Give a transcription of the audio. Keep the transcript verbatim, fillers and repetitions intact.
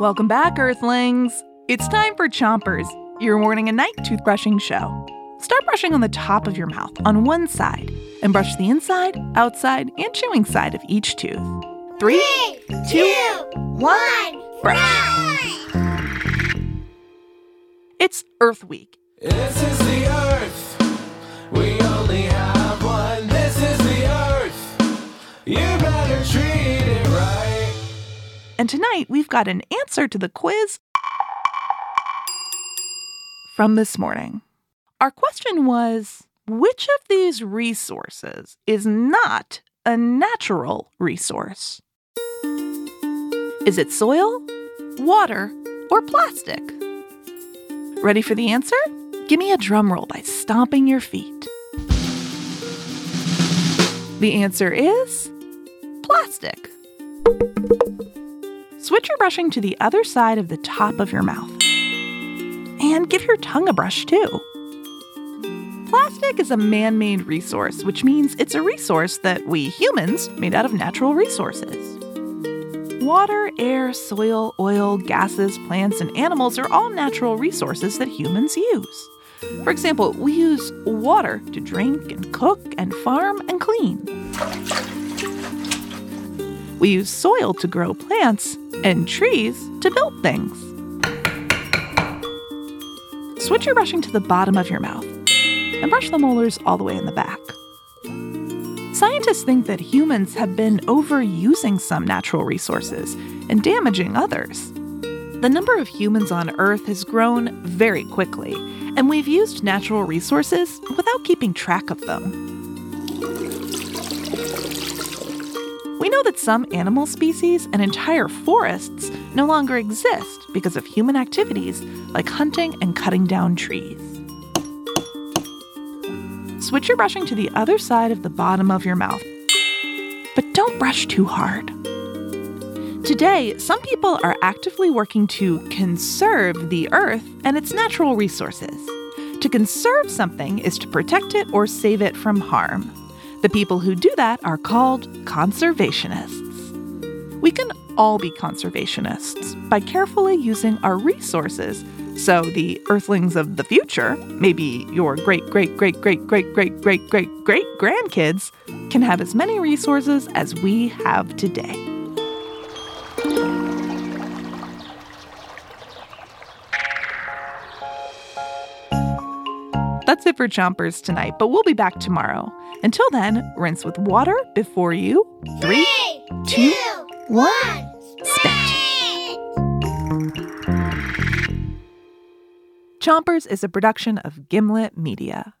Welcome back, Earthlings. It's time for Chompers, your morning and night toothbrushing show. Start brushing on the top of your mouth on one side and brush the inside, outside, and chewing side of each tooth. Three, Three two, one, brush! It's Earth Week. This is the Earth. We only have one. This is the Earth. You better treat it right. And tonight, we've got an answer to the quiz from this morning. Our question was, which of these resources is not a natural resource? Is it soil, water, or plastic? Ready for the answer? Give me a drum roll by stomping your feet. The answer is plastic. Switch your brushing to the other side of the top of your mouth. And give your tongue a brush too. Plastic is a man-made resource, which means it's a resource that we humans made out of natural resources. Water, air, soil, oil, gases, plants, and animals are all natural resources that humans use. For example, we use water to drink and cook and farm and clean. We use soil to grow plants and trees to build things. Switch your brushing to the bottom of your mouth and brush the molars all the way in the back. Scientists think that humans have been overusing some natural resources and damaging others. The number of humans on Earth has grown very quickly, and we've used natural resources without keeping track of them. We know that some animal species and entire forests no longer exist because of human activities like hunting and cutting down trees. Switch your brushing to the other side of the bottom of your mouth, but don't brush too hard. Today, some people are actively working to conserve the Earth and its natural resources. To conserve something is to protect it or save it from harm. The people who do that are called conservationists. We can all be conservationists by carefully using our resources so the Earthlings of the future, maybe your great-great-great-great-great-great-great-great-great-grandkids, can have as many resources as we have today. That's it for Chompers tonight, but we'll be back tomorrow. Until then, rinse with water before you... Three, two, one... Chompers is a production of Gimlet Media.